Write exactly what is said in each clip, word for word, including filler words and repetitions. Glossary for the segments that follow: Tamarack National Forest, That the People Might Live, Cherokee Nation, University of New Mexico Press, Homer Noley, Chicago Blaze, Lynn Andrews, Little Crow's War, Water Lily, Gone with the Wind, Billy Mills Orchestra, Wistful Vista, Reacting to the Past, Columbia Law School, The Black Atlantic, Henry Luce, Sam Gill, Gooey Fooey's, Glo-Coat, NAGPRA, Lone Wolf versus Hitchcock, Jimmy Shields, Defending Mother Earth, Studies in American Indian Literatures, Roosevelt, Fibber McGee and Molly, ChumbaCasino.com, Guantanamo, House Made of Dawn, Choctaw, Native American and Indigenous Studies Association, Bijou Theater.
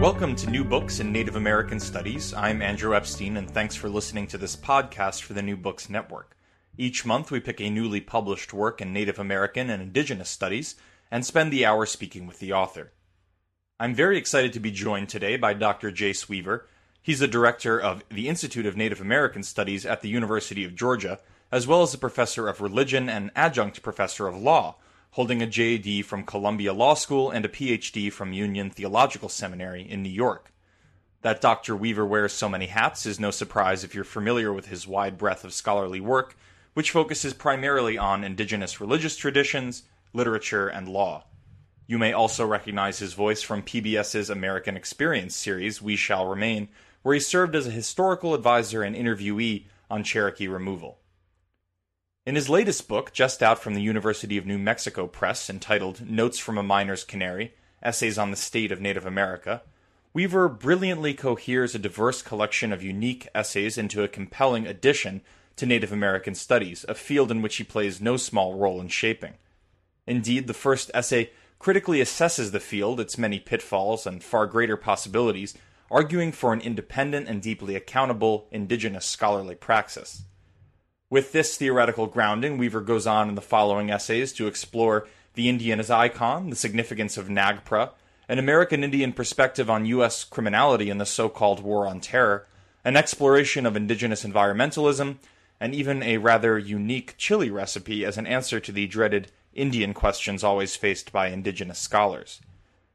Welcome to New Books in Native American Studies. I'm Andrew Epstein, and thanks for listening to this podcast for the New Books Network. Each month, we pick a newly published work in Native American and Indigenous Studies and spend the hour speaking with the author. I'm very excited to be joined today by Doctor Jace Weaver. He's the director of the Institute of Native American Studies at the University of Georgia, as well as a professor of religion and adjunct professor of law, holding a J D from Columbia Law School and a P H D from Union Theological Seminary in New York. That Doctor Weaver wears so many hats is no surprise if you're familiar with his wide breadth of scholarly work, which focuses primarily on indigenous religious traditions, literature, and law. You may also recognize his voice from P B S's American Experience series, We Shall Remain, where he served as a historical advisor and interviewee on Cherokee removal. In his latest book, just out from the University of New Mexico Press, entitled Notes from a Miner's Canary, Essays on the State of Native America, Weaver brilliantly coheres a diverse collection of unique essays into a compelling addition to Native American studies, a field in which he plays no small role in shaping. Indeed, the first essay critically assesses the field, its many pitfalls, and far greater possibilities, arguing for an independent and deeply accountable indigenous scholarly praxis. With this theoretical grounding, Weaver goes on in the following essays to explore the Indian as icon, the significance of NAGPRA, an American Indian perspective on U S criminality in the so-called War on Terror, an exploration of indigenous environmentalism, and even a rather unique chili recipe as an answer to the dreaded Indian questions always faced by indigenous scholars.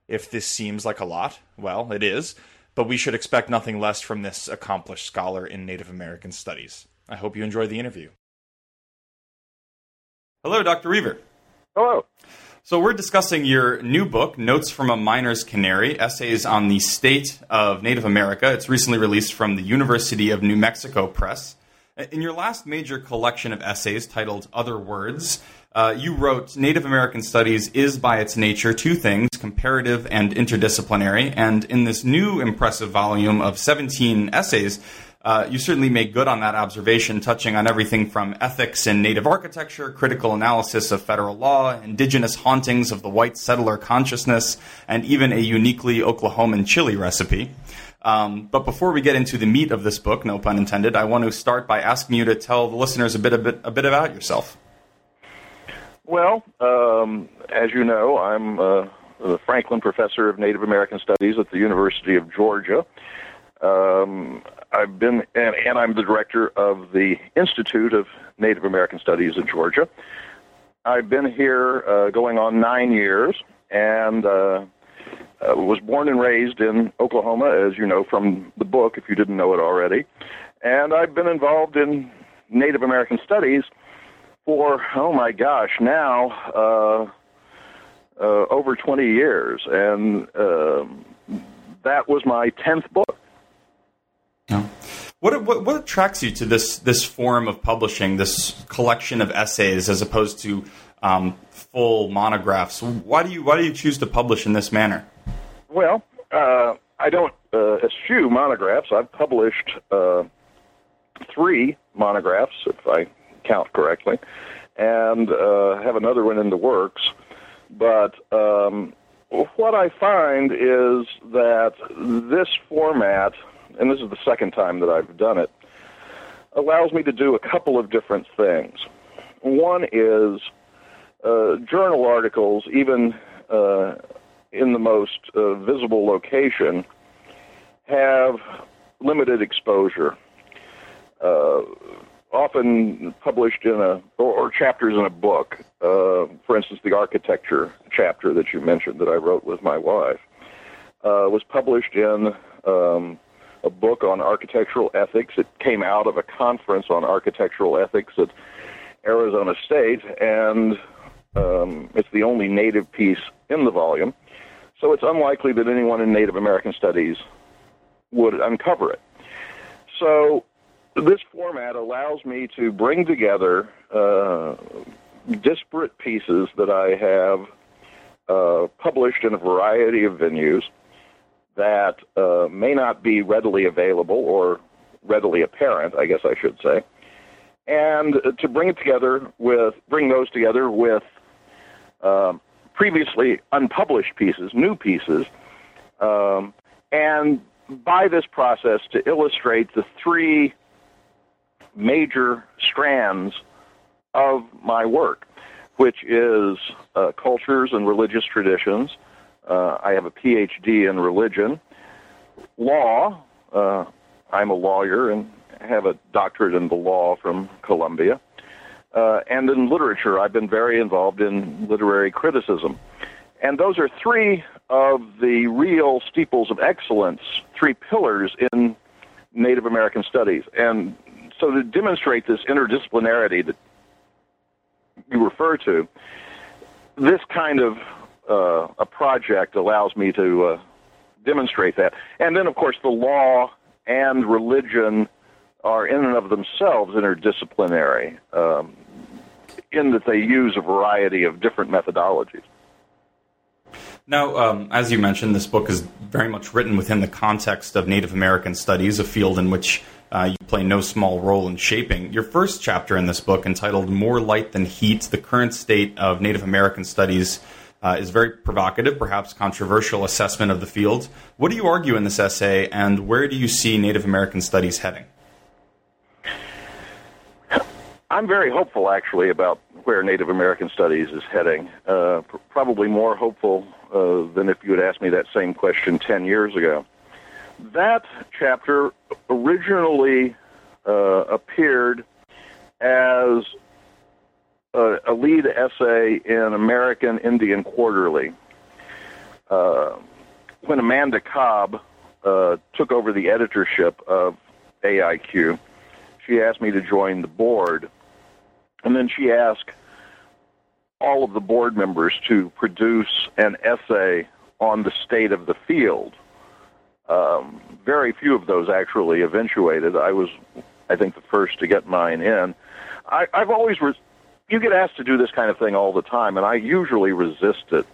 If this seems like a lot, well, it is, but we should expect nothing less from this accomplished scholar in Native American studies. I hope you enjoy the interview. Hello, Doctor Weaver. Hello. So we're discussing your new book, Notes from a Miner's Canary, Essays on the State of Native America. It's recently released from the University of New Mexico Press. In your last major collection of essays, titled Other Words, uh, you wrote, Native American Studies is by its nature two things, comparative and interdisciplinary. And in this new impressive volume of seventeen essays, Uh, you certainly make good on that observation, touching on everything from ethics in Native architecture, critical analysis of federal law, indigenous hauntings of the white settler consciousness, and even a uniquely Oklahoman chili recipe. Um, but before we get into the meat of this book, no pun intended, I want to start by asking you to tell the listeners a bit, a bit, a bit about yourself. Well, um, as you know, I'm uh, the Franklin Professor of Native American Studies at the University of Georgia. Um, I've been, and, and I'm the director of the Institute of Native American Studies in Georgia. I've been here uh, going on nine years, and uh, uh, was born and raised in Oklahoma, as you know from the book, if you didn't know it already. And I've been involved in Native American Studies for, oh my gosh, now uh, uh, over twenty years, and uh, that was my tenth book. Yeah. What, what what attracts you to this this form of publishing, this collection of essays, as opposed to um, full monographs? Why do you why do you choose to publish in this manner? Well, uh, I don't uh, eschew monographs. I've published uh, three monographs, if I count correctly, and uh, have another one in the works. But um, what I find is that this format, and this is the second time that I've done it, allows me to do a couple of different things. One is uh, journal articles, even uh, in the most uh, visible location, have limited exposure, uh, often published in a, or chapters in a book. Uh, for instance, the architecture chapter that you mentioned that I wrote with my wife uh, was published in um, a book on architectural ethics. It came out of a conference on architectural ethics at Arizona State, and um, it's the only native piece in the volume. So it's unlikely that anyone in Native American studies would uncover it. So this format allows me to bring together uh, disparate pieces that I have uh, published in a variety of venues that uh, may not be readily available or readily apparent, I guess I should say, and to bring it together with, bring those together with uh, previously unpublished pieces, new pieces, um, and by this process to illustrate the three major strands of my work, which is uh, cultures and religious traditions. Uh, I have a P H D in religion. Law, uh, I'm a lawyer and have a doctorate in the law from Columbia. Uh, and in literature, I've been very involved in literary criticism. And those are three of the real steeples of excellence, three pillars in Native American studies. And so to demonstrate this interdisciplinarity that you refer to, this kind of Uh, a project allows me to uh, demonstrate that. And then, of course, the law and religion are in and of themselves interdisciplinary um, in that they use a variety of different methodologies. Now, um, as you mentioned, this book is very much written within the context of Native American studies, a field in which uh, you play no small role in shaping. Your first chapter in this book, entitled More Light Than Heat, The Current State of Native American Studies, Uh, is very provocative, perhaps controversial assessment of the field. What do you argue in this essay, and where do you see Native American studies heading? I'm very hopeful, actually, about where Native American studies is heading. Uh, pr- probably more hopeful uh, than if you had asked me that same question ten years ago. That chapter originally uh, appeared as a lead essay in American Indian Quarterly. Uh, when Amanda Cobb uh, took over the editorship of A I Q, she asked me to join the board, and then she asked all of the board members to produce an essay on the state of the field. Um, very few of those actually eventuated. I was, I think, the first to get mine in. I, I've always... Re- You get asked to do this kind of thing all the time, and I usually resist it.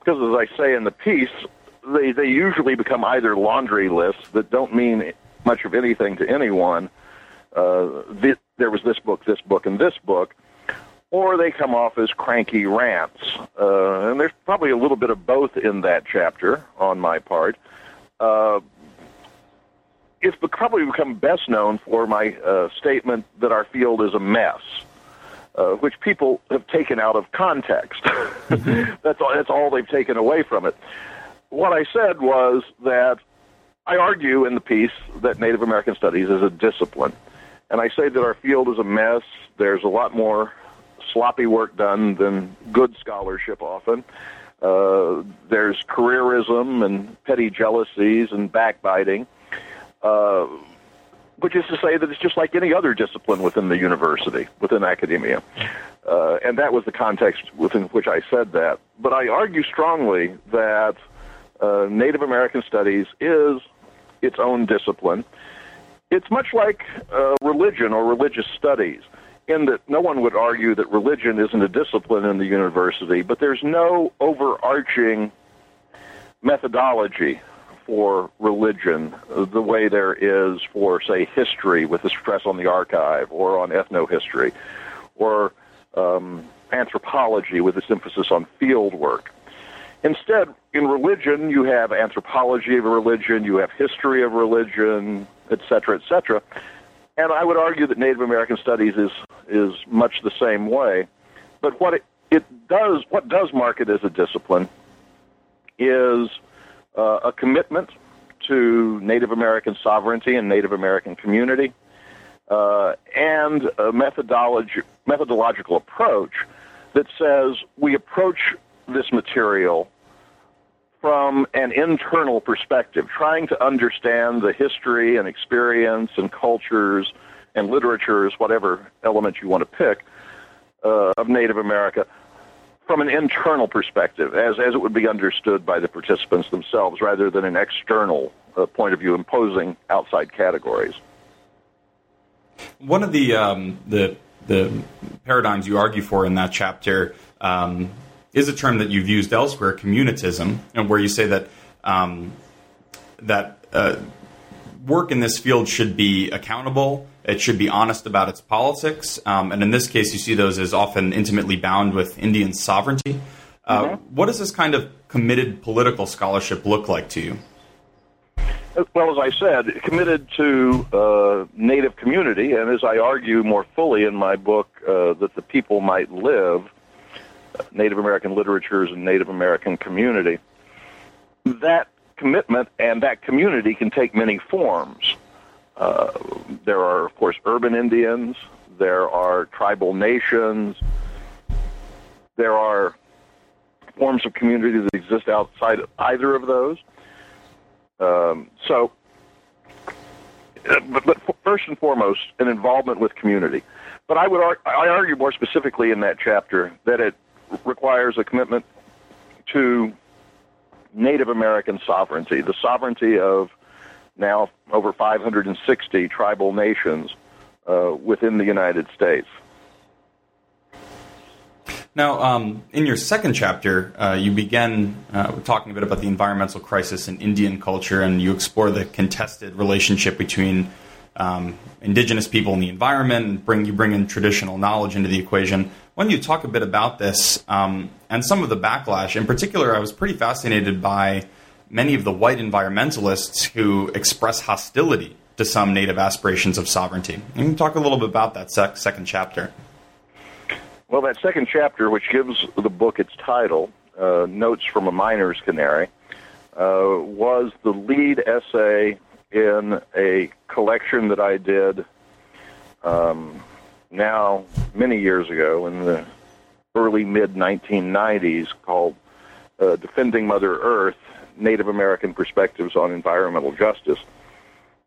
Because, as I say in the piece, they, they usually become either laundry lists that don't mean much of anything to anyone. Uh, th- there was this book, this book, and this book. Or they come off as cranky rants. Uh, and there's probably a little bit of both in that chapter on my part. Uh, it's probably become best known for my uh, statement that our field is a mess. Uh, which people have taken out of context. that's, all, that's all they've taken away from it. What I said was that I argue in the piece that Native American studies is a discipline. And I say that our field is a mess. There's a lot more sloppy work done than good scholarship often. Uh, there's careerism and petty jealousies and backbiting, uh, which is to say that it's just like any other discipline within the university, within academia. Uh, and that was the context within which I said that. But I argue strongly that uh, Native American studies is its own discipline. It's much like uh, religion or religious studies, in that no one would argue that religion isn't a discipline in the university, but there's no overarching methodology for religion the way there is for, say, history, with a stress on the archive, or on ethnohistory, or um, anthropology with its emphasis on field work. Instead, in religion, you have anthropology of religion, you have history of religion, et cetera, et cetera. And I would argue that Native American studies is is much the same way. But what it, it does, what does mark it as a discipline is Uh, a commitment to Native American sovereignty and Native American community, uh, and a methodology, methodological approach that says we approach this material from an internal perspective, trying to understand the history and experience and cultures and literatures, whatever element you want to pick, uh, of Native America, from an internal perspective, as, as it would be understood by the participants themselves, rather than an external uh, point of view imposing outside categories. One of the um, the the paradigms you argue for in that chapter um, is a term that you've used elsewhere, communitism, and where you say that um, that uh, work in this field should be accountable. It should be honest about its politics. Um, and in this case, you see those as often intimately bound with Indian sovereignty. Uh, mm-hmm. What does this kind of committed political scholarship look like to you? Well, as I said, committed to uh, Native community, and as I argue more fully in my book, uh, That the People Might Live, Native American Literatures and Native American Community, that commitment and that community can take many forms. Uh, there are, of course, urban Indians, there are tribal nations, there are forms of community that exist outside of either of those. Um, so, but, but first and foremost, an involvement with community. But I would ar- I argue more specifically in that chapter that it requires a commitment to Native American sovereignty, the sovereignty of now over five hundred sixty tribal nations uh, within the United States. Now, um, in your second chapter, uh, you began uh, talking a bit about the environmental crisis in Indian culture, and you explore the contested relationship between um, indigenous people and the environment, and bring, you bring in traditional knowledge into the equation. Why don't you talk a bit about this um, and some of the backlash? In particular, I was pretty fascinated by many of the white environmentalists who express hostility to some Native aspirations of sovereignty. You can talk a little bit about that sec- second chapter. Well, that second chapter, which gives the book its title, uh, Notes from a Miner's Canary, uh, was the lead essay in a collection that I did um, now many years ago in the early, mid-nineteen nineties called uh, Defending Mother Earth, Native American Perspectives on Environmental Justice.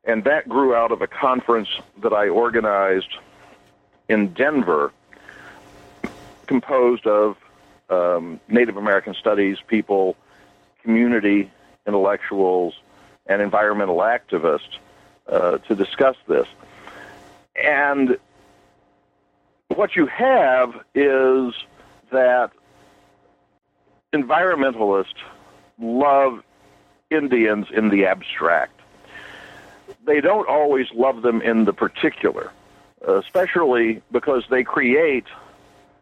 And that grew out of a conference that I organized in Denver, composed of um, Native American studies people, community intellectuals, and environmental activists uh, to discuss this. And what you have is that environmentalists love Indians in the abstract. They don't always love them in the particular, especially because they create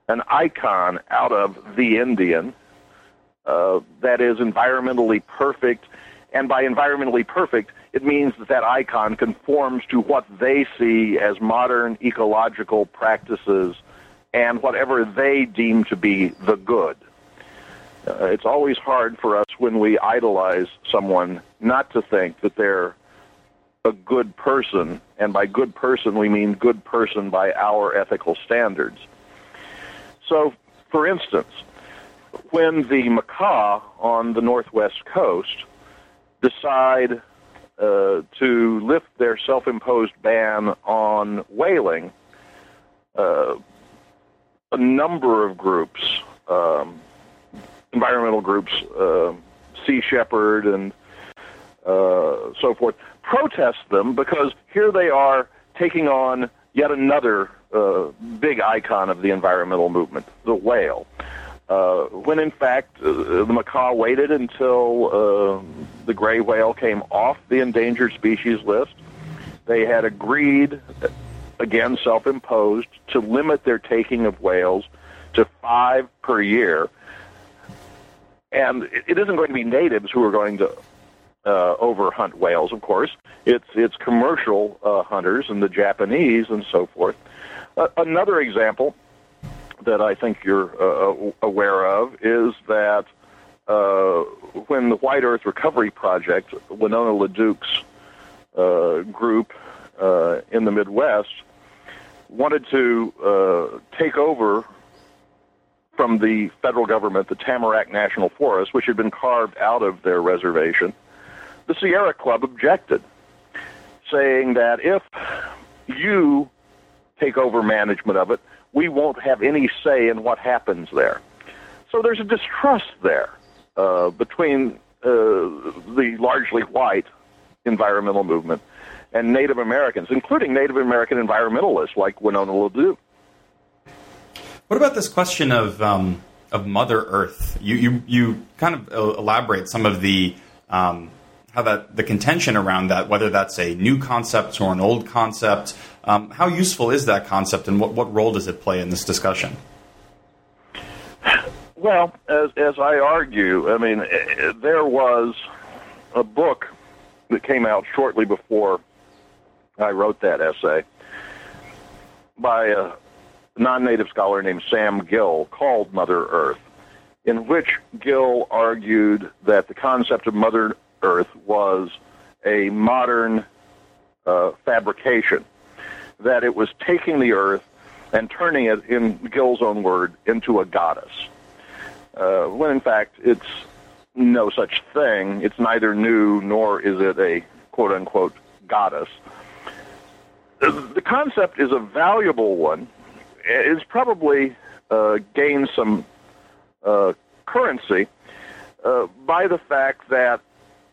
an icon out of the Indian uh, that is environmentally perfect, and by environmentally perfect, it means that that icon conforms to what they see as modern ecological practices and whatever they deem to be the good. Uh, it's always hard for us when we idolize someone not to think that they're a good person, and by good person we mean good person by our ethical standards. So, for instance, when the Makah on the northwest coast decide uh, to lift their self-imposed ban on whaling, uh, a number of groups, um, environmental groups, uh, Sea Shepherd and uh, so forth, protest them because here they are taking on yet another uh, big icon of the environmental movement, the whale, uh, when in fact uh, the Makah waited until uh, the gray whale came off the endangered species list. They had agreed, again self-imposed, to limit their taking of whales to five per year. And it isn't going to be natives who are going to uh, overhunt whales, of course. It's it's commercial uh, hunters and the Japanese and so forth. Uh, another example that I think you're uh, aware of is that uh, when the White Earth Recovery Project, Winona LaDuke's uh, group uh, in the Midwest, wanted to uh, take over from the federal government, the Tamarack National Forest, which had been carved out of their reservation, the Sierra Club objected, saying that if you take over management of it, we won't have any say in what happens there. So there's a distrust there uh, between uh, the largely white environmental movement and Native Americans, including Native American environmentalists like Winona LaDuke. What about this question of um, of Mother Earth? You you you kind of elaborate some of the um, how that the contention around that, whether that's a new concept or an old concept. Um, how useful is that concept, and what, what role does it play in this discussion? Well, as as I argue, I mean, there was a book that came out shortly before I wrote that essay by a non-native scholar named Sam Gill called Mother Earth, in which Gill argued that the concept of Mother Earth was a modern uh, fabrication, that it was taking the earth and turning it, in Gill's own word, into a goddess, uh, when in fact it's no such thing. It's neither new nor is it a quote-unquote goddess. The concept is a valuable one. It's probably uh, gained some uh, currency uh, by the fact that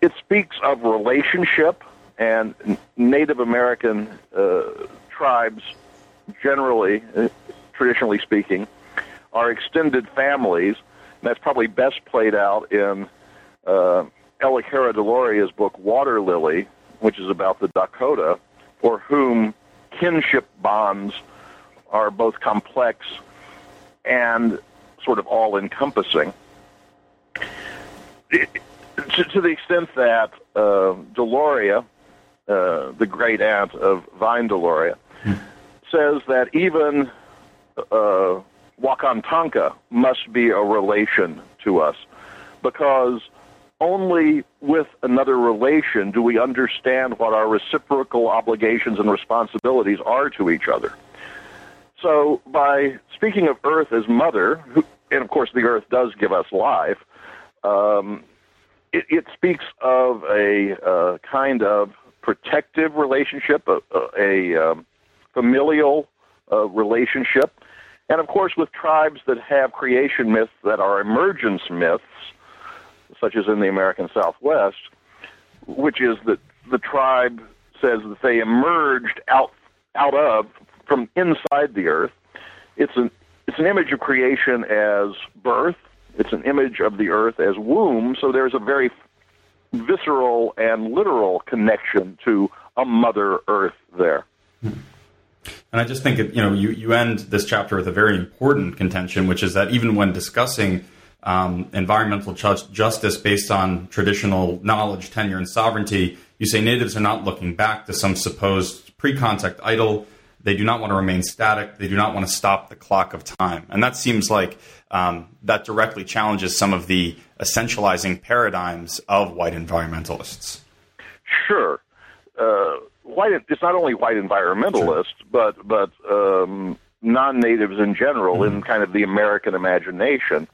it speaks of relationship, and Native American uh, tribes generally, traditionally speaking, are extended families. And that's probably best played out in uh, Elikara Deloria's book, Water Lily, which is about the Dakota, for whom kinship bonds are both complex and sort of all-encompassing. It, to, to the extent that uh, Deloria, uh, the great aunt of Vine Deloria, hmm. says that even uh, Wakantanka must be a relation to us, because only with another relation do we understand what our reciprocal obligations and responsibilities are to each other. So by speaking of Earth as Mother, who, and of course the Earth does give us life, um, it, it speaks of a uh, kind of protective relationship, a, a, a um, familial uh, relationship. And of course, with tribes that have creation myths that are emergence myths, such as in the American Southwest, which is that the tribe says that they emerged out out of, from inside the earth. It's an it's an image of creation as birth. It's an image of the earth as womb. So there's a very visceral and literal connection to a Mother Earth there. And I just think, it, you know, you, you end this chapter with a very important contention, which is that even when discussing um, environmental ju- justice based on traditional knowledge, tenure, and sovereignty, you say natives are not looking back to some supposed pre-contact idol. They do not want to remain static. They do not want to stop the clock of time. And that seems like um, that directly challenges some of the essentializing paradigms of white environmentalists. Sure. Uh White, it's not only white environmentalists, but but um, non-natives in general, mm-hmm. in kind of the American imagination,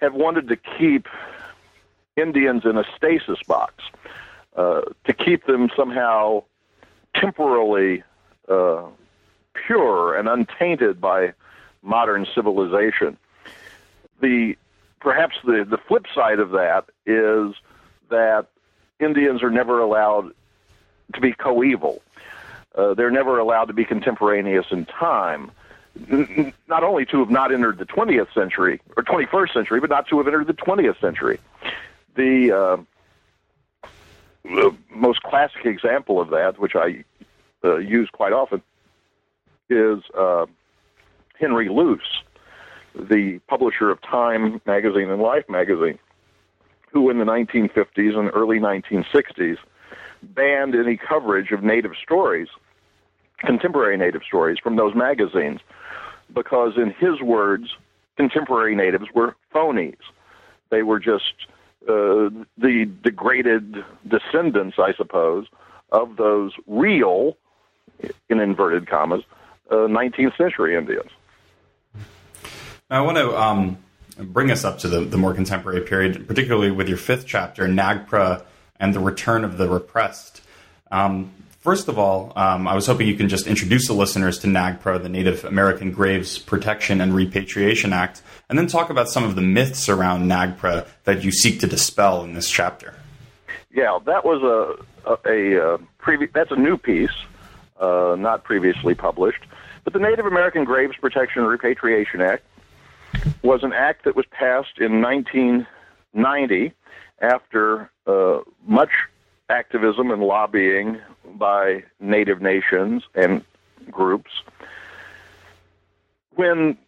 have wanted to keep Indians in a stasis box, uh, to keep them somehow temporally uh, pure and untainted by modern civilization. The perhaps the, the flip side of that is that Indians are never allowed to be coeval. Uh, they're never allowed to be contemporaneous in time, N- not only to have not entered the twentieth century, or twenty-first century, but not to have entered the twentieth century. The, uh, the most classic example of that, which I uh, use quite often, is uh, Henry Luce, the publisher of Time magazine and Life magazine, who in the nineteen fifties and early nineteen sixties banned any coverage of Native stories, contemporary Native stories, from those magazines, because in his words, contemporary natives were phonies. They were just uh, the degraded descendants, I suppose, of those real, in inverted commas, uh, nineteenth century Indians. I want to um, bring us up to the, the more contemporary period, particularly with your fifth chapter, NAGPRA and the Return of the Repressed. Um, First of all, um, I was hoping you can just introduce the listeners to NAGPRA, the Native American Graves Protection and Repatriation Act, and then talk about some of the myths around NAGPRA that you seek to dispel in this chapter. Yeah, that was a, a, a, a previ- that's a new piece, uh, not previously published. But the Native American Graves Protection and Repatriation Act was an act that was passed in nineteen ninety after uh, much activism and lobbying by Native nations and groups. When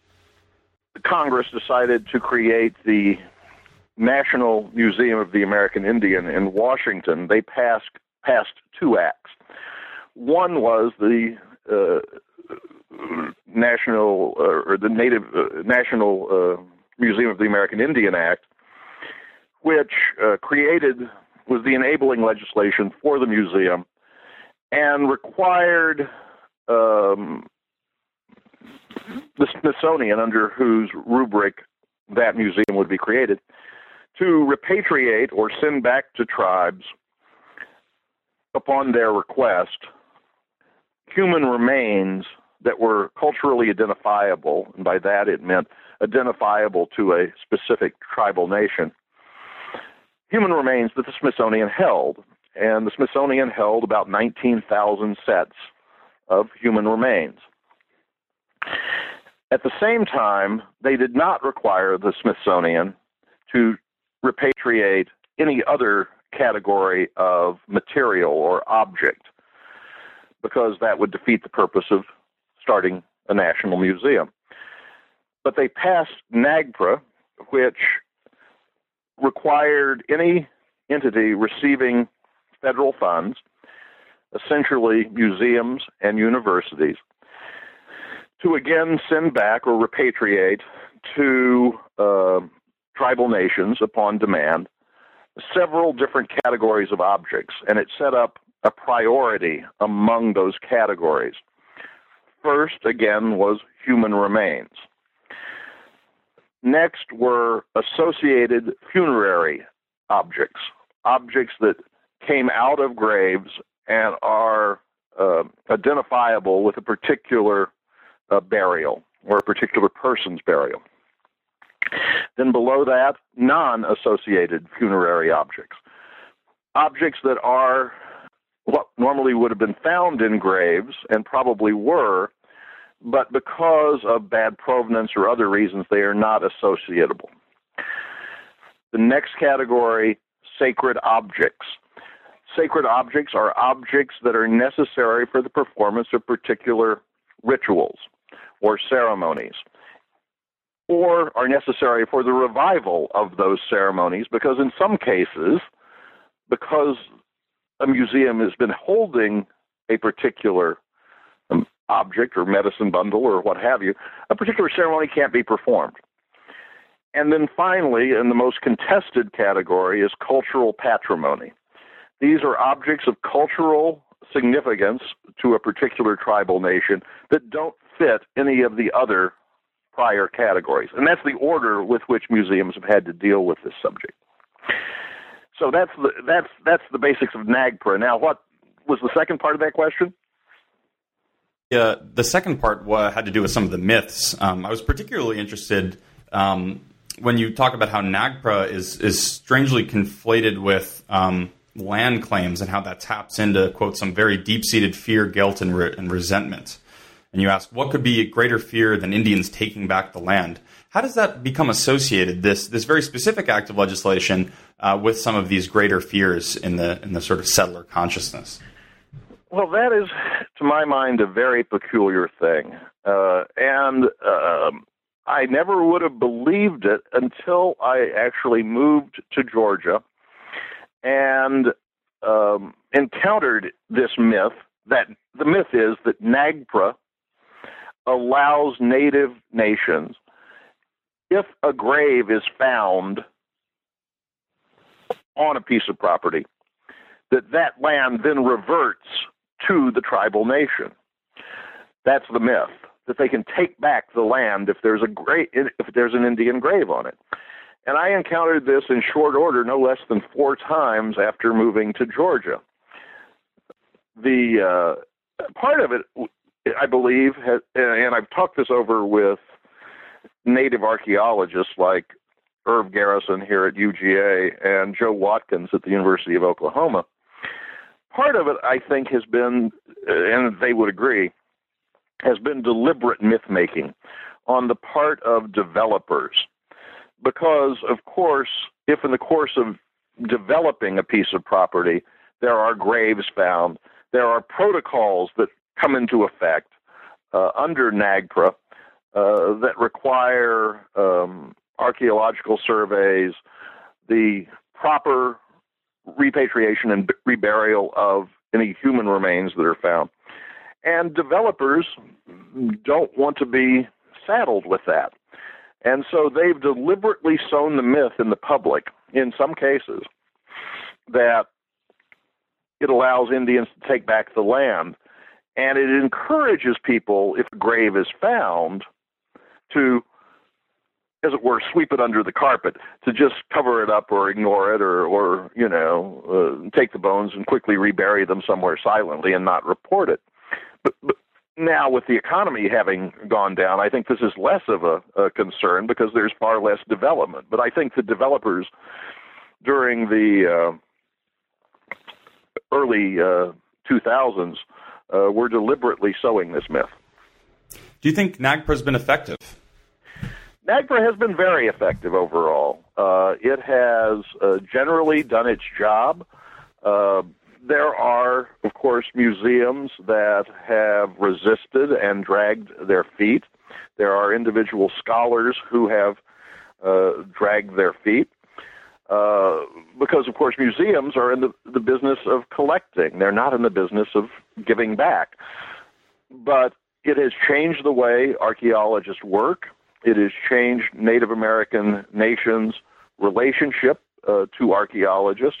Congress decided to create the National Museum of the American Indian in Washington, they passed passed two acts. One was the uh, National uh, or the Native uh, National uh, Museum of the American Indian Act, which uh, created was the enabling legislation for the museum and required um, the Smithsonian, under whose rubric that museum would be created, to repatriate or send back to tribes, upon their request, human remains that were culturally identifiable, and by that it meant identifiable to a specific tribal nation, human remains that the Smithsonian held. And the Smithsonian held about nineteen thousand sets of human remains. At the same time, they did not require the Smithsonian to repatriate any other category of material or object, because that would defeat the purpose of starting a national museum. But they passed NAGPRA, which required any entity receiving federal funds, essentially museums and universities, to again send back or repatriate to uh, tribal nations upon demand several different categories of objects, and it set up a priority among those categories. First, again, was human remains. Next were associated funerary objects, objects that came out of graves and are uh, identifiable with a particular uh, burial or a particular person's burial. Then below that, non-associated funerary objects, objects that are what normally would have been found in graves and probably were, but because of bad provenance or other reasons, they are not associatable. The next category, sacred objects. Sacred objects are objects that are necessary for the performance of particular rituals or ceremonies, or are necessary for the revival of those ceremonies, because in some cases, because a museum has been holding a particular um, object or medicine bundle or what have you, a particular ceremony can't be performed. And then finally, and the most contested category, is cultural patrimony. These are objects of cultural significance to a particular tribal nation that don't fit any of the other prior categories. And that's the order with which museums have had to deal with this subject. So that's the, that's, that's the basics of NAGPRA. Now, what was the second part of that question? Yeah, the second part had to do with some of the myths. Um, I was particularly interested um, when you talk about how NAGPRA is, is strangely conflated with Um, land claims, and how that taps into, quote, some very deep-seated fear, guilt, and, re- and resentment. And you ask, what could be a greater fear than Indians taking back the land? How does that become associated, this this very specific act of legislation, uh, with some of these greater fears in the in the sort of settler consciousness? Well, that is, to my mind, a very peculiar thing. Uh, and uh, I never would have believed it until I actually moved to Georgia and um, encountered this myth. That the myth is that NAGPRA allows Native nations, if a grave is found on a piece of property, that that land then reverts to the tribal nation. That's the myth, that they can take back the land if there's a gra- if there's an Indian grave on it. And I encountered this in short order no less than four times after moving to Georgia. the uh, part of it, I believe, has, and I've talked this over with Native archaeologists like Irv Garrison here at U G A and Joe Watkins at the University of Oklahoma. Part of it, I think, has been, and they would agree, has been deliberate myth-making on the part of developers. Because, of course, if in the course of developing a piece of property, there are graves found, there are protocols that come into effect uh, under NAGPRA uh, that require um, archaeological surveys, the proper repatriation and reburial of any human remains that are found. And developers don't want to be saddled with that. And so they've deliberately sown the myth in the public, in some cases, that it allows Indians to take back the land. And it encourages people, if a grave is found, to, as it were, sweep it under the carpet, to just cover it up or ignore it or, or you know, uh, take the bones and quickly rebury them somewhere silently and not report it. But, but now with the economy having gone down, I think this is less of a, a concern because there's far less development. But I think the developers during the uh, early uh, two thousands uh, were deliberately sowing this myth. Do you think NAGPRA has been effective? NAGPRA has been very effective overall. Uh, it has uh, generally done its job. Uh, There are, of course, museums that have resisted and dragged their feet. There are individual scholars who have uh, dragged their feet uh, because, of course, museums are in the, the business of collecting. They're not in the business of giving back. But it has changed the way archaeologists work. It has changed Native American nations' relationship uh, to archaeologists.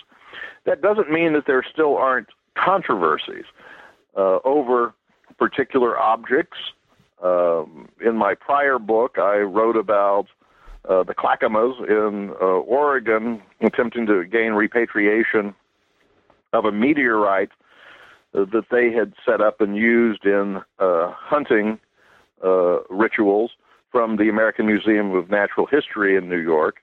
That doesn't mean that there still aren't controversies uh, over particular objects. Um, in my prior book, I wrote about uh, the Clackamas in uh, Oregon attempting to gain repatriation of a meteorite uh, that they had set up and used in uh, hunting uh, rituals from the American Museum of Natural History in New York.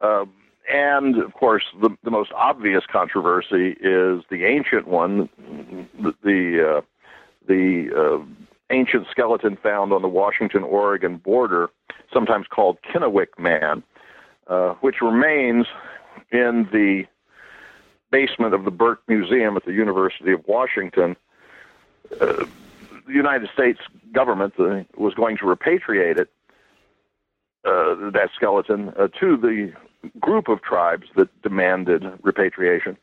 Uh, And, of course, the, the most obvious controversy is the ancient one, the the, uh, the uh, ancient skeleton found on the Washington-Oregon border, sometimes called Kennewick Man, uh, which remains in the basement of the Burke Museum at the University of Washington. Uh, the United States government uh, was going to repatriate it, uh, that skeleton, uh, to the group of tribes that demanded repatriation.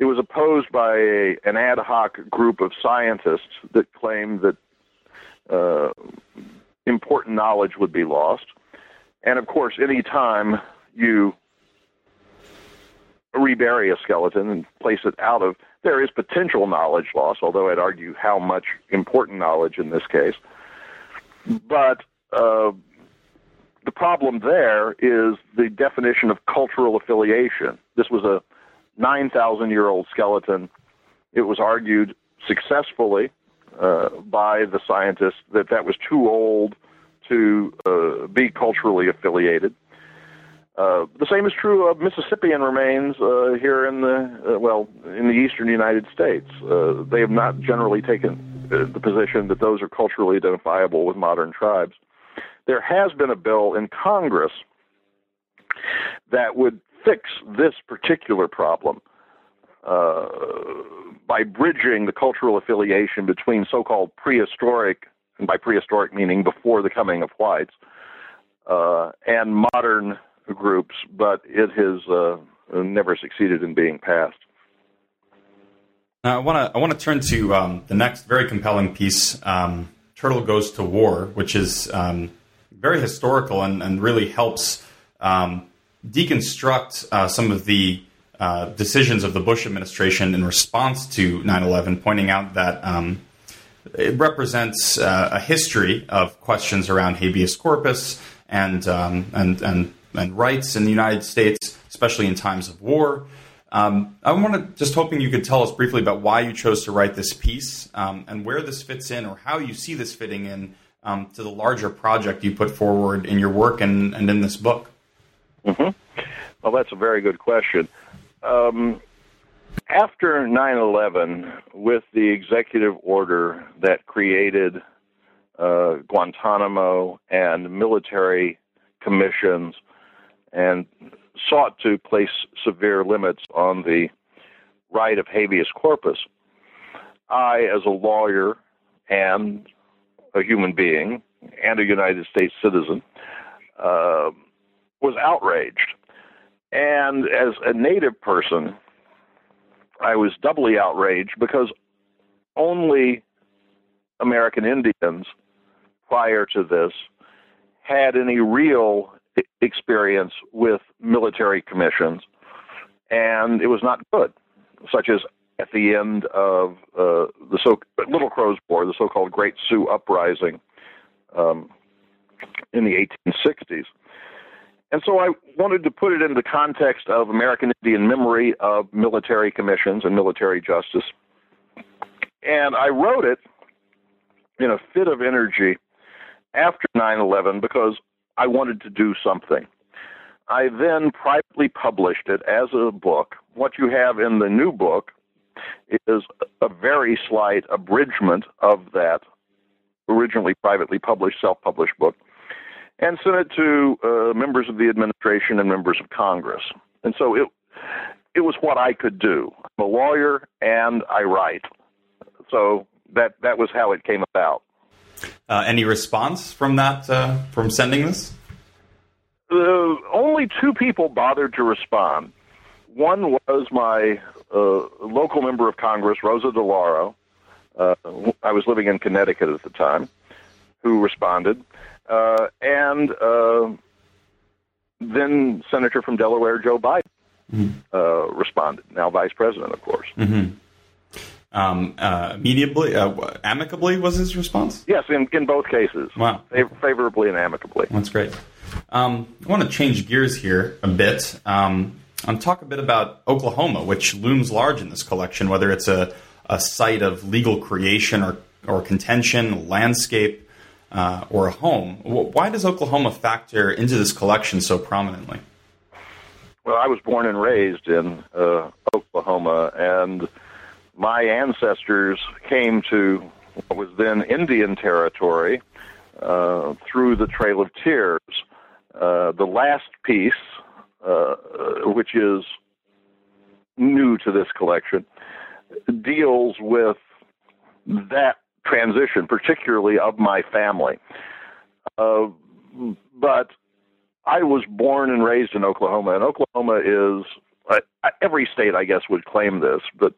It was opposed by a, an ad hoc group of scientists that claimed that uh, important knowledge would be lost. And of course, any time you rebury a skeleton and place it out of, there is potential knowledge loss, although I'd argue how much important knowledge in this case. But uh, the problem there is the definition of cultural affiliation. This was a nine thousand year old skeleton. It was argued successfully uh, by the scientists that that was too old to uh, be culturally affiliated. Uh, the same is true of Mississippian remains uh, here in the, uh, well, in the eastern United States. Uh, they have not generally taken uh, the position that those are culturally identifiable with modern tribes. There has been a bill in Congress that would fix this particular problem uh, by bridging the cultural affiliation between so-called prehistoric, and by prehistoric meaning before the coming of whites, uh, and modern groups, but it has uh, never succeeded in being passed. Now, I want to I want to turn to um, the next very compelling piece, um, Turtle Goes to War, which is Um, very historical and, and really helps um, deconstruct uh, some of the uh, decisions of the Bush administration in response to nine eleven, pointing out that um, it represents uh, a history of questions around habeas corpus and, um, and, and, and rights in the United States, especially in times of war. Um, I'm want to just hoping you could tell us briefly about why you chose to write this piece um, and where this fits in, or how you see this fitting in um, to the larger project you put forward in your work and, and in this book. Mm-hmm. Well, that's a very good question. Um, after nine eleven, with the executive order that created uh, Guantanamo and military commissions and sought to place severe limits on the right of habeas corpus, I, as a lawyer and a human being and a United States citizen, uh, was outraged. And as a Native person, I was doubly outraged because only American Indians prior to this had any real experience with military commissions, and it was not good, such as at the end of uh, the so Little Crow's War, the so-called Great Sioux Uprising um, in the eighteen sixties. And so I wanted to put it in the context of American Indian memory of military commissions and military justice. And I wrote it in a fit of energy after nine eleven because I wanted to do something. I then privately published it as a book. What you have in the new book is a very slight abridgment of that originally privately published, self-published book, and sent it to uh, members of the administration and members of Congress. And so it it was what I could do. I'm a lawyer and I write. So that, that was how it came about. Uh, any response from that, uh, from sending this? Uh, only two people bothered to respond. One was my uh, local member of Congress, Rosa DeLauro. Uh, I was living in Connecticut at the time, who responded. Uh, and uh, then Senator from Delaware, Joe Biden, mm-hmm. uh, responded. Now Vice President, of course. Mm-hmm. Um, uh, immediately, uh, amicably was his response? Yes, in, in both cases. Wow. Fav- favorably and amicably. That's great. Um, I want to change gears here a bit um, and talk a bit about Oklahoma, which looms large in this collection, whether it's a, a site of legal creation or, or contention, landscape, uh, or a home. Why does Oklahoma factor into this collection so prominently? Well, I was born and raised in uh, Oklahoma, and my ancestors came to what was then Indian Territory uh, through the Trail of Tears. Uh, the last piece, uh, which is new to this collection, deals with that transition, particularly of my family. Uh, but I was born and raised in Oklahoma, and Oklahoma is... Uh, every state, I guess, would claim this, but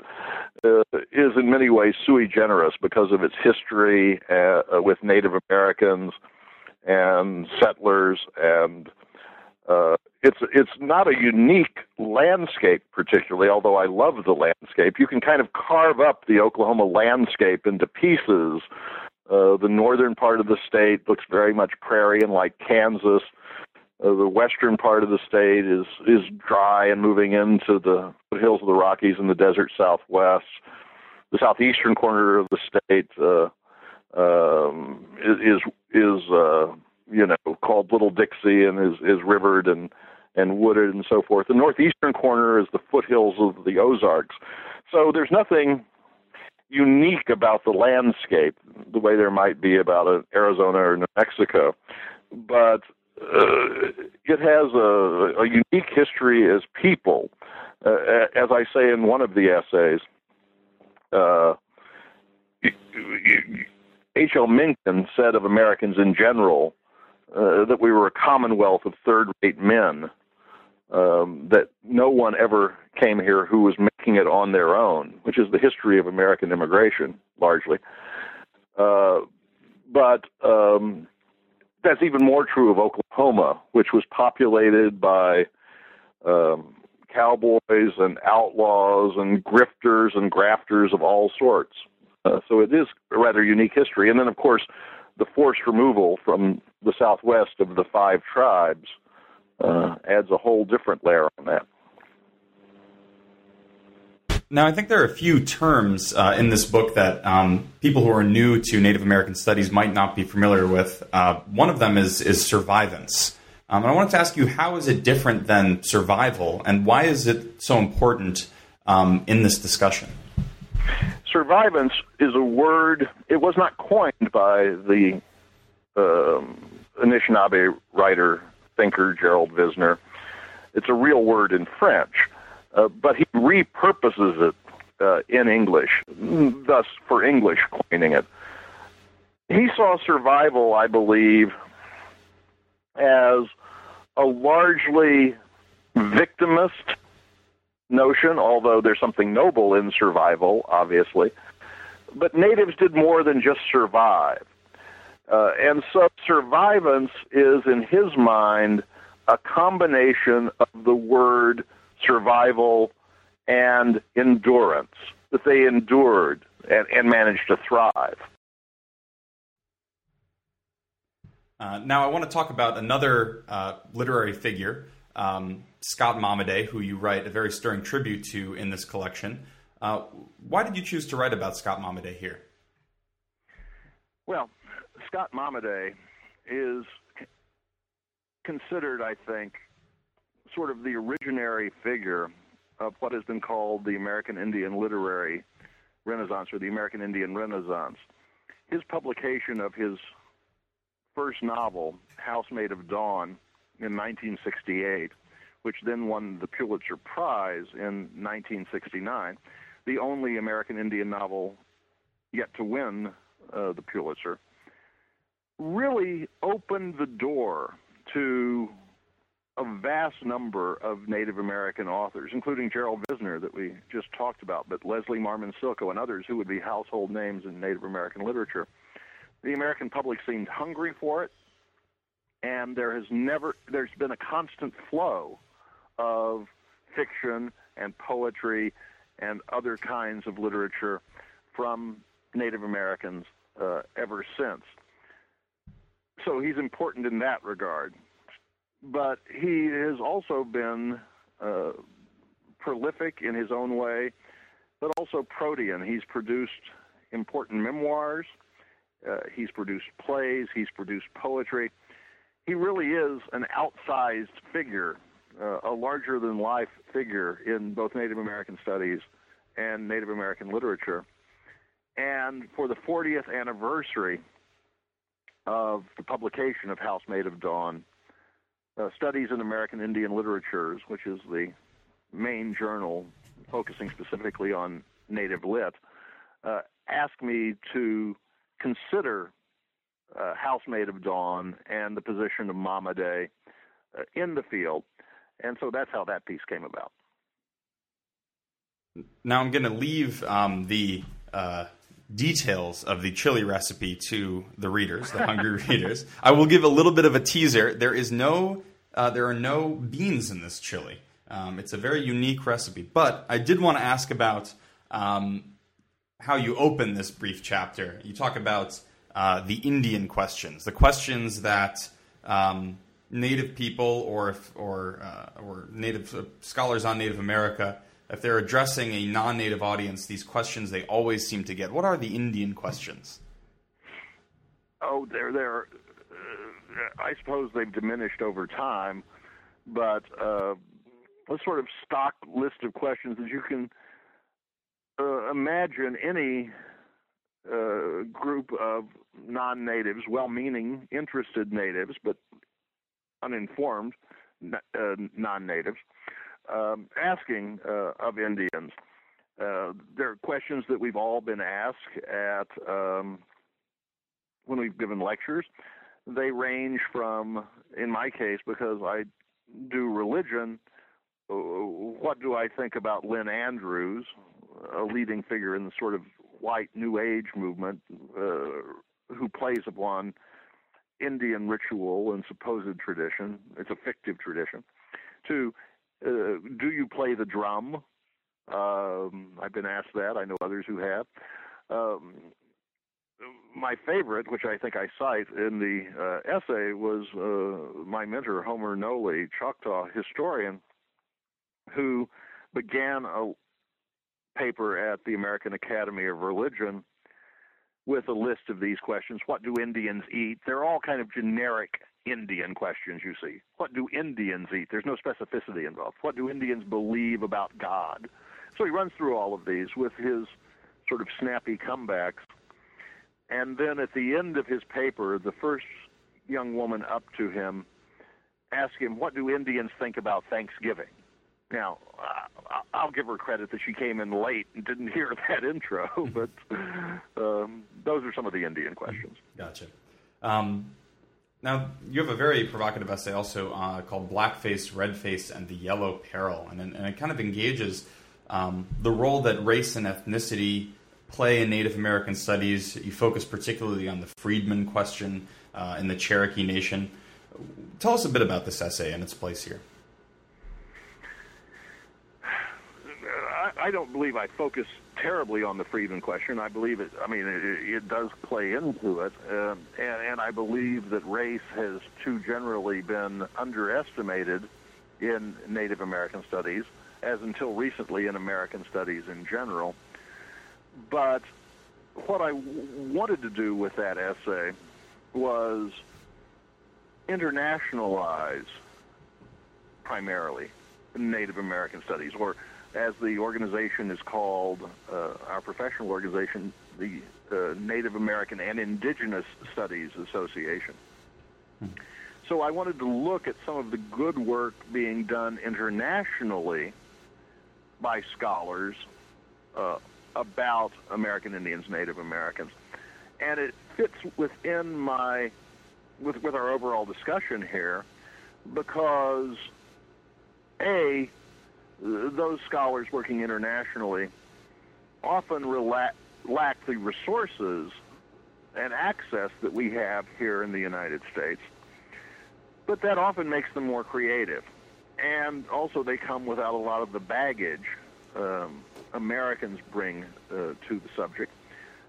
uh, is in many ways sui generis because of its history uh, with Native Americans and settlers, and uh, it's it's not a unique landscape particularly, although I love the landscape. You can kind of carve up the Oklahoma landscape into pieces. Uh, the northern part of the state looks very much prairie-and like Kansas. Uh, the western part of the state is, is dry and moving into the hills of the Rockies and the desert southwest. The southeastern corner of the state uh, um, is is uh, you know called Little Dixie and is, is rivered and, and wooded and so forth. The northeastern corner is the foothills of the Ozarks. So there's nothing unique about the landscape the way there might be about uh, Arizona or New Mexico, but Uh, it has a, a unique history as people. Uh, as I say in one of the essays, uh, H L Mencken said of Americans in general uh, that we were a commonwealth of third-rate men, um, that no one ever came here who was making it on their own, which is the history of American immigration, largely. Uh, but... Um, That's even more true of Oklahoma, which was populated by um, cowboys and outlaws and grifters and grafters of all sorts. Uh, so it is a rather unique history. And then, of course, the forced removal from the southwest of the five tribes uh, adds a whole different layer on that. Now, I think there are a few terms uh, in this book that um, people who are new to Native American studies might not be familiar with. Uh, one of them is, is survivance. Um, and I wanted to ask you, how is it different than survival, and why is it so important um, in this discussion? Survivance is a word, it was not coined by the um, Anishinaabe writer, thinker, Gerald Vizenor. It's a real word in French. Uh, but he repurposes it uh, in English, thus for English coining it. He saw survival, I believe, as a largely victimist notion, although there's something noble in survival, obviously. But natives did more than just survive. Uh, and so survivance is, in his mind, a combination of the word survival and endurance, that they endured and, and managed to thrive. Uh, now I want to talk about another uh, literary figure, um, Scott Momaday, who you write a very stirring tribute to in this collection. Uh, why did you choose to write about Scott Momaday here? Well, Scott Momaday is considered, I think, sort of the originary figure of what has been called the American Indian Literary Renaissance or the American Indian Renaissance. His publication of his first novel, House Made of Dawn, in nineteen sixty-eight, which then won the Pulitzer Prize in nineteen sixty-nine, the only American Indian novel yet to win uh, the Pulitzer, really opened the door to a vast number of Native American authors, including Gerald Vizenor that we just talked about, but Leslie Marmon Silko and others who would be household names in Native American literature. The American public seemed hungry for it, and there has never, there's been a constant flow of fiction and poetry and other kinds of literature from Native Americans uh, ever since. So he's important in that regard. But he has also been uh, prolific in his own way, but also protean. He's produced important memoirs. Uh, he's produced plays. He's produced poetry. He really is an outsized figure, uh, a larger-than-life figure in both Native American studies and Native American literature. And for the fortieth anniversary of the publication of House Made of Dawn, Uh, Studies in American Indian Literatures, which is the main journal focusing specifically on Native Lit, uh, asked me to consider uh, House Made of Dawn and the position of Momaday uh, in the field. And so that's how that piece came about. Now I'm going to leave um, the uh, details of the chili recipe to the readers, the hungry readers. I will give a little bit of a teaser. There is no Uh, there are no beans in this chili. Um, it's a very unique recipe. But I did want to ask about um, how you open this brief chapter. You talk about uh, the Indian questions, the questions that um, Native people or if, or uh, or Native uh, scholars on Native America, if they're addressing a non-Native audience, these questions they always seem to get. What are the Indian questions? Oh, they're they're. I suppose they've diminished over time, but uh, a sort of stock list of questions that you can uh, imagine any uh, group of non-natives, well-meaning, interested natives, but uninformed uh, non-natives, um, asking uh, of Indians. Uh, there are questions that we've all been asked at um, when we've given lectures. They range from, in my case, because I do religion, what do I think about Lynn Andrews, a leading figure in the sort of white New Age movement, uh, who plays upon Indian ritual and supposed tradition, it's a fictive tradition, to uh, do you play the drum? Um, I've been asked that. I know others who have. Um My favorite, which I think I cite in the uh, essay, was uh, my mentor, Homer Noley, Choctaw historian, who began a paper at the American Academy of Religion with a list of these questions. What do Indians eat? They're all kind of generic Indian questions you see. What do Indians eat? There's no specificity involved. What do Indians believe about God? So he runs through all of these with his sort of snappy comebacks. And then at the end of his paper, the first young woman up to him asked him, what do Indians think about Thanksgiving? Now, I'll give her credit that she came in late and didn't hear that intro, but um, those are some of the Indian questions. Gotcha. Um, now, you have a very provocative essay also uh, called Blackface, Redface, and the Yellow Peril, and, and it kind of engages um, the role that race and ethnicity play in Native American studies. You focus particularly on the freedman question uh, in the Cherokee Nation. Tell us a bit about this essay and its place here. I don't believe I focus terribly on the freedom question. I believe it, I mean, it, it does play into it. Uh, and, and I believe that race has too generally been underestimated in Native American studies, as until recently in American studies in general. But what I w- wanted to do with that essay was internationalize primarily Native American studies, or as the organization is called, uh, our professional organization, the uh, Native American and Indigenous Studies Association. Hmm. So I wanted to look at some of the good work being done internationally by scholars uh, about American Indians, Native Americans. And it fits within my, with, with our overall discussion here, because A, those scholars working internationally often rela- lack the resources and access that we have here in the United States, but that often makes them more creative. And also they come without a lot of the baggage um, Americans bring uh, to the subject,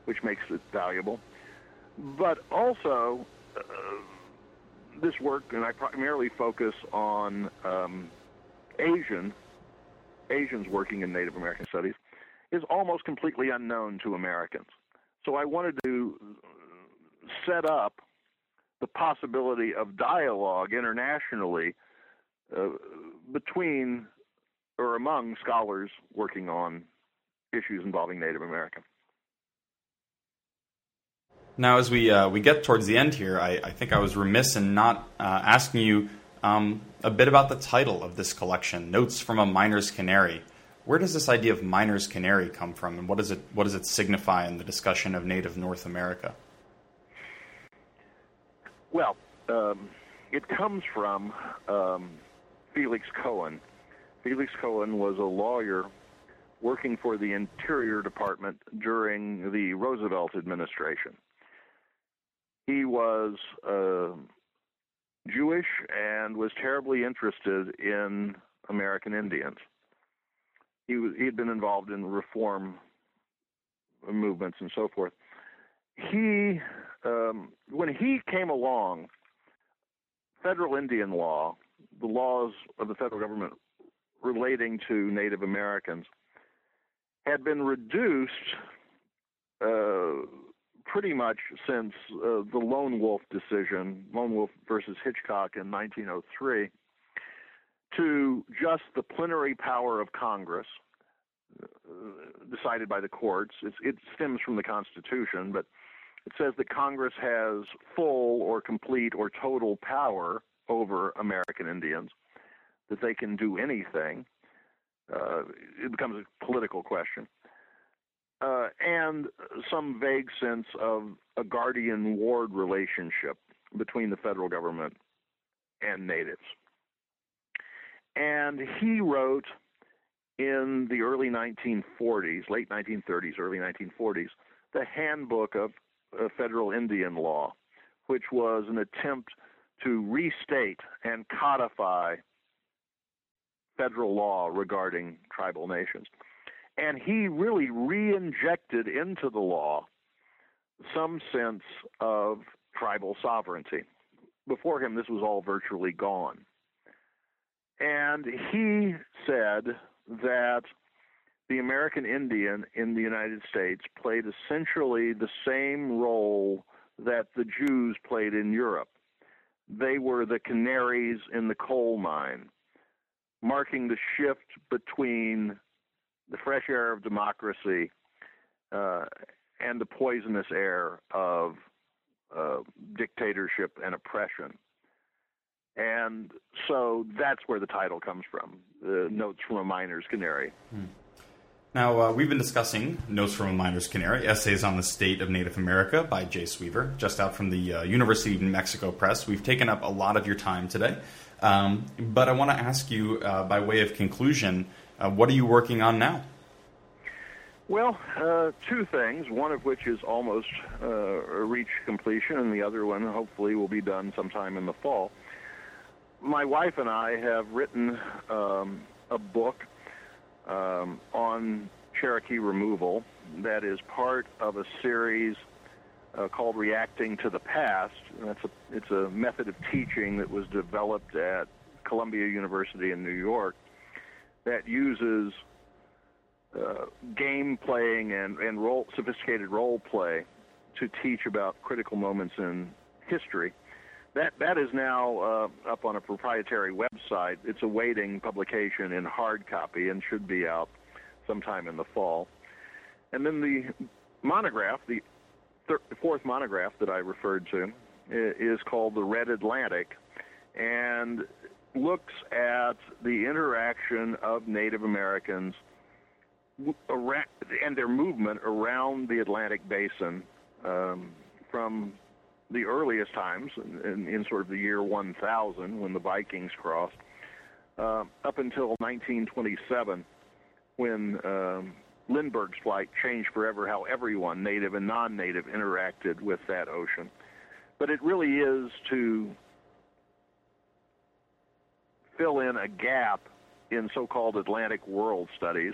which makes it valuable. But also uh, this work, and I primarily focus on um, Asian Asians working in Native American studies, is almost completely unknown to Americans. So I wanted to set up the possibility of dialogue internationally uh, between or among scholars working on issues involving Native American. Now, as we uh, we get towards the end here, I, I think I was remiss in not uh, asking you Um, a bit about the title of this collection, Notes from a Miner's Canary. Where does this idea of miner's canary come from, and what does it what does it signify in the discussion of Native North America? Well, um, it comes from um, Felix Cohen. Felix Cohen was a lawyer working for the Interior Department during the Roosevelt administration. He was Uh, Jewish and was terribly interested in American Indians. He was, he had been involved in reform movements and so forth. He, um, when he came along, federal Indian law, the laws of the federal government relating to Native Americans, had been reduced uh, pretty much since uh, the Lone Wolf decision, Lone Wolf versus Hitchcock in nineteen oh three, to just the plenary power of Congress, uh, decided by the courts. It's, it stems from the Constitution, but it says that Congress has full or complete or total power over American Indians, that they can do anything. Uh, it becomes a political question. Uh, and some vague sense of a guardian-ward relationship between the federal government and natives. And he wrote in the early nineteen forties, late nineteen thirties, early nineteen forties, the Handbook of uh, Federal Indian Law, which was an attempt to restate and codify federal law regarding tribal nations. And he really re-injected into the law some sense of tribal sovereignty. Before him, this was all virtually gone. And he said that the American Indian in the United States played essentially the same role that the Jews played in Europe. They were the canaries in the coal mine, marking the shift between the fresh air of democracy uh, and the poisonous air of uh, dictatorship and oppression. And so that's where the title comes from, the Notes from a Miner's Canary. Hmm. Now, uh, we've been discussing Notes from a Miner's Canary, Essays on the State of Native America by Jace Weaver, just out from the uh, University of New Mexico Press. We've taken up a lot of your time today, um, but I want to ask you, uh, by way of conclusion, uh, what are you working on now? Well, uh, two things, one of which is almost uh, reached completion, and the other one hopefully will be done sometime in the fall. My wife and I have written um, a book Um, on Cherokee removal that is part of a series uh, called Reacting to the Past. And that's a, it's a method of teaching that was developed at Columbia University in New York that uses uh, game playing and, and role, sophisticated role play to teach about critical moments in history. That that is now uh, up on a proprietary website. It's awaiting publication in hard copy and should be out sometime in the fall. And then the monograph, the thir- fourth monograph that I referred to, is called The Red Atlantic, and looks at the interaction of Native Americans around, and their movement around the Atlantic Basin um, from the earliest times, in, in, in sort of the year one thousand, when the Vikings crossed, uh, up until nineteen twenty-seven, when um, Lindbergh's flight changed forever how everyone, native and non-native, interacted with that ocean. But it really is to fill in a gap in so-called Atlantic world studies,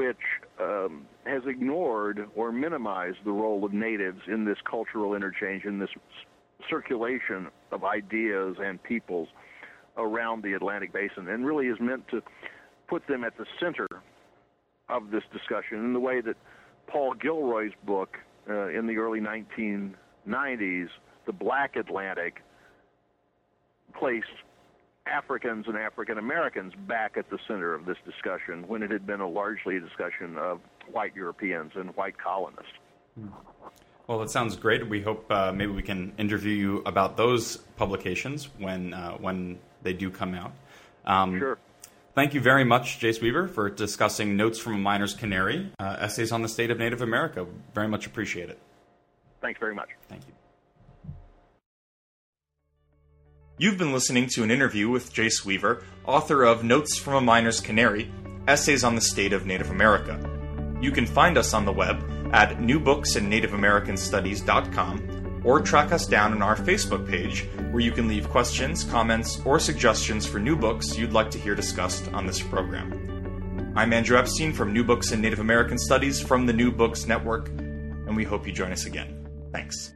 which um, has ignored or minimized the role of natives in this cultural interchange, in this circulation of ideas and peoples around the Atlantic Basin, and really is meant to put them at the center of this discussion in the way that Paul Gilroy's book uh, in the early nineteen nineties, The Black Atlantic, placed Africans and African Americans back at the center of this discussion when it had been a largely a discussion of white Europeans and white colonists. Well, that sounds great. We hope uh, maybe we can interview you about those publications when uh, when they do come out. Um, sure. Thank you very much, Jace Weaver, for discussing Notes from a Miner's Canary, uh, Essays on the State of Native America. Very much appreciate it. Thanks very much. Thank you. You've been listening to an interview with Jace Weaver, author of Notes from a Miner's Canary, Essays on the State of Native America. You can find us on the web at new books in native american studies dot com, or track us down on our Facebook page, where you can leave questions, comments, or suggestions for new books you'd like to hear discussed on this program. I'm Andrew Epstein from New Books in Native American Studies from the New Books Network, and we hope you join us again. Thanks.